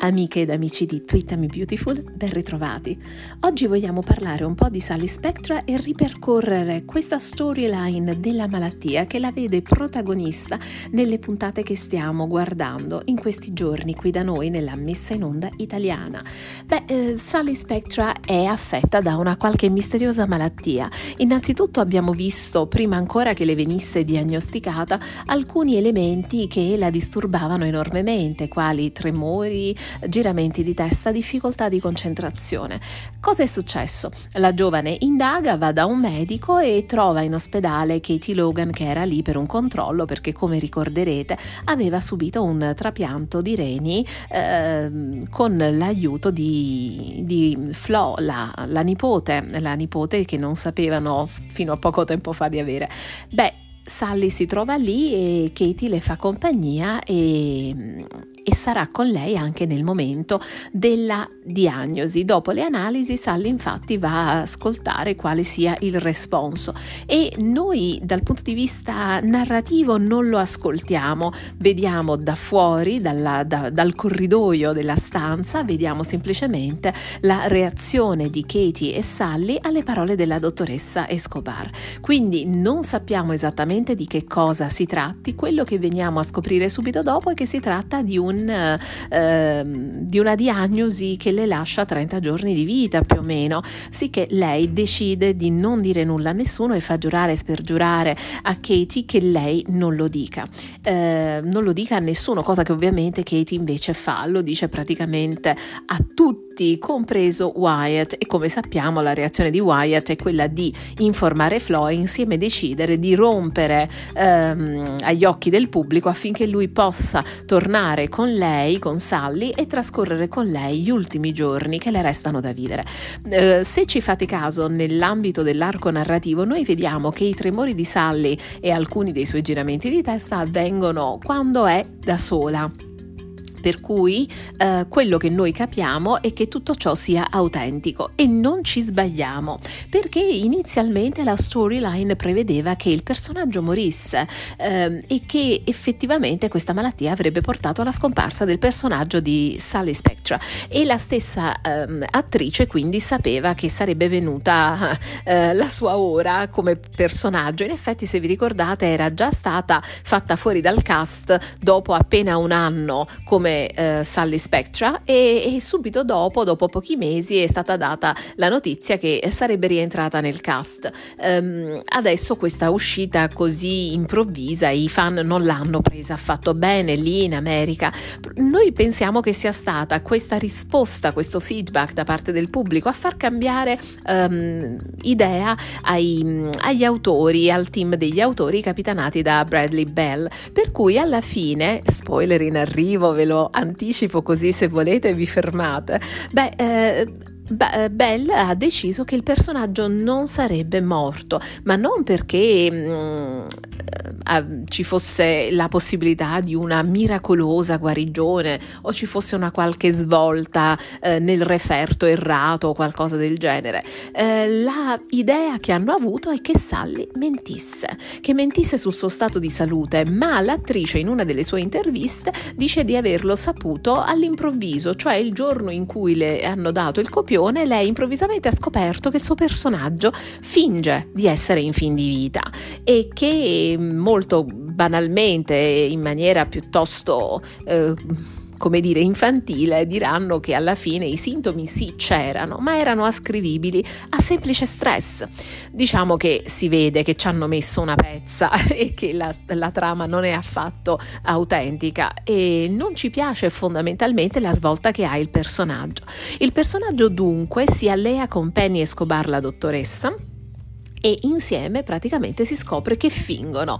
Amiche ed amici di Tweetami Beautiful, ben ritrovati. Oggi vogliamo parlare un po' di Sally Spectra e ripercorrere questa storyline della malattia che la vede protagonista nelle puntate che stiamo guardando in questi giorni qui da noi nella messa in onda italiana. Sally Spectra è affetta da una qualche misteriosa malattia. Innanzitutto abbiamo visto, prima ancora che le venisse diagnosticata, alcuni elementi che la disturbavano enormemente, quali tremori, giramenti di testa, difficoltà di concentrazione. Cosa è successo? La giovane indaga, va da un medico e trova in ospedale Katie Logan, che era lì per un controllo perché, come ricorderete, aveva subito un trapianto di reni con l'aiuto di Flo, la nipote che non sapevano fino a poco tempo fa di avere. Sally si trova lì e Katie le fa compagnia e sarà con lei anche nel momento della diagnosi. Dopo le analisi, Sally infatti va a ascoltare quale sia il responso, e noi dal punto di vista narrativo non lo ascoltiamo, vediamo da fuori, dal corridoio della stanza, vediamo semplicemente la reazione di Katie e Sally alle parole della dottoressa Escobar. Quindi non sappiamo esattamente di che cosa si tratti. Quello che veniamo a scoprire subito dopo è che si tratta di una diagnosi che le lascia 30 giorni di vita più o meno, sicché lei decide di non dire nulla a nessuno e fa giurare e spergiurare a Katie che lei non lo dica a nessuno, cosa che ovviamente Katie invece fa, lo dice praticamente a tutti, compreso Wyatt, e come sappiamo la reazione di Wyatt è quella di informare Flo e insieme decidere di rompere agli occhi del pubblico affinché lui possa tornare con lei, con Sally, e trascorrere con lei gli ultimi giorni che le restano da vivere. Se ci fate caso, nell'ambito dell'arco narrativo noi vediamo che i tremori di Sally e alcuni dei suoi giramenti di testa avvengono quando è da sola. Per cui quello che noi capiamo è che tutto ciò sia autentico e non ci sbagliamo, perché inizialmente la storyline prevedeva che il personaggio morisse e che effettivamente questa malattia avrebbe portato alla scomparsa del personaggio di Sally Spectra, e la stessa attrice quindi sapeva che sarebbe venuta la sua ora come personaggio. In effetti, se vi ricordate, era già stata fatta fuori dal cast dopo appena un anno come Sally Spectra, e subito dopo pochi mesi è stata data la notizia che sarebbe rientrata nel cast. Adesso questa uscita così improvvisa i fan non l'hanno presa affatto bene lì in America. Noi pensiamo che sia stata questa risposta, questo feedback da parte del pubblico a far cambiare idea agli autori, al team degli autori capitanati da Bradley Bell, per cui alla fine, spoiler in arrivo, ve lo anticipo così se volete vi fermate, Bell ha deciso che il personaggio non sarebbe morto, ma non perché ci fosse la possibilità di una miracolosa guarigione o ci fosse una qualche svolta nel referto errato o qualcosa del genere. La idea che hanno avuto è che Sally mentisse sul suo stato di salute, ma l'attrice in una delle sue interviste dice di averlo saputo all'improvviso, cioè il giorno in cui le hanno dato il copione lei improvvisamente ha scoperto che il suo personaggio finge di essere in fin di vita e che molto banalmente, in maniera piuttosto infantile, diranno che alla fine i sintomi sì c'erano, ma erano ascrivibili a semplice stress. Diciamo che si vede che ci hanno messo una pezza e che la trama non è affatto autentica, e non ci piace fondamentalmente la svolta che ha il personaggio. Il personaggio dunque si allea con Penny Escobar, la dottoressa, e insieme praticamente si scopre che fingono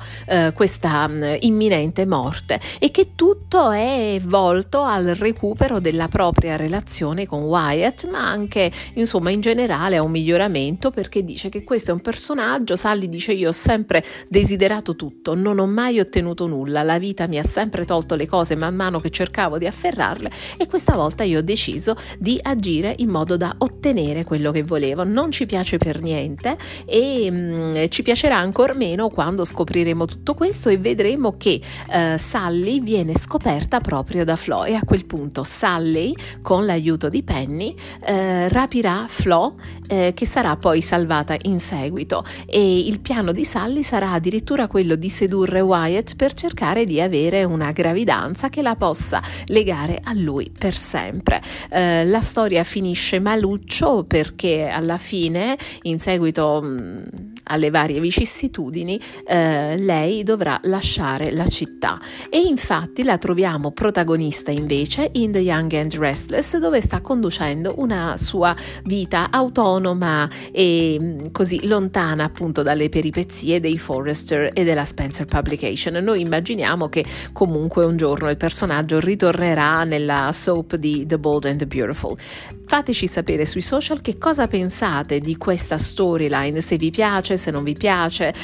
questa imminente morte e che tutto è volto al recupero della propria relazione con Wyatt, ma anche in generale a un miglioramento, perché dice che questo è un personaggio. Sally dice: io ho sempre desiderato tutto, non ho mai ottenuto nulla, la vita mi ha sempre tolto le cose man mano che cercavo di afferrarle, e questa volta io ho deciso di agire in modo da ottenere quello che volevo. Non ci piace per niente e e ci piacerà ancora meno quando scopriremo tutto questo e vedremo che Sally viene scoperta proprio da Flo, e a quel punto Sally, con l'aiuto di Penny, rapirà Flo, che sarà poi salvata in seguito, e il piano di Sally sarà addirittura quello di sedurre Wyatt per cercare di avere una gravidanza che la possa legare a lui per sempre. La storia finisce maluccio perché alla fine, in seguito alle varie vicissitudini, lei dovrà lasciare la città, e infatti la troviamo protagonista invece in The Young and Restless, dove sta conducendo una sua vita autonoma e così lontana appunto dalle peripezie dei Forrester e della Spencer Publication. Noi immaginiamo che comunque un giorno il personaggio ritornerà nella soap di The Bold and the Beautiful. Fateci sapere sui social che cosa pensate di questa storyline, se vi piace, se non vi piace,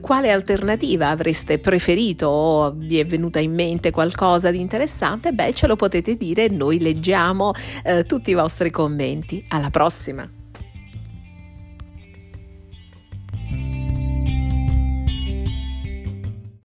quale alternativa avreste preferito, o vi è venuta in mente qualcosa di interessante. Beh, ce lo potete dire, noi leggiamo tutti i vostri commenti. Alla prossima!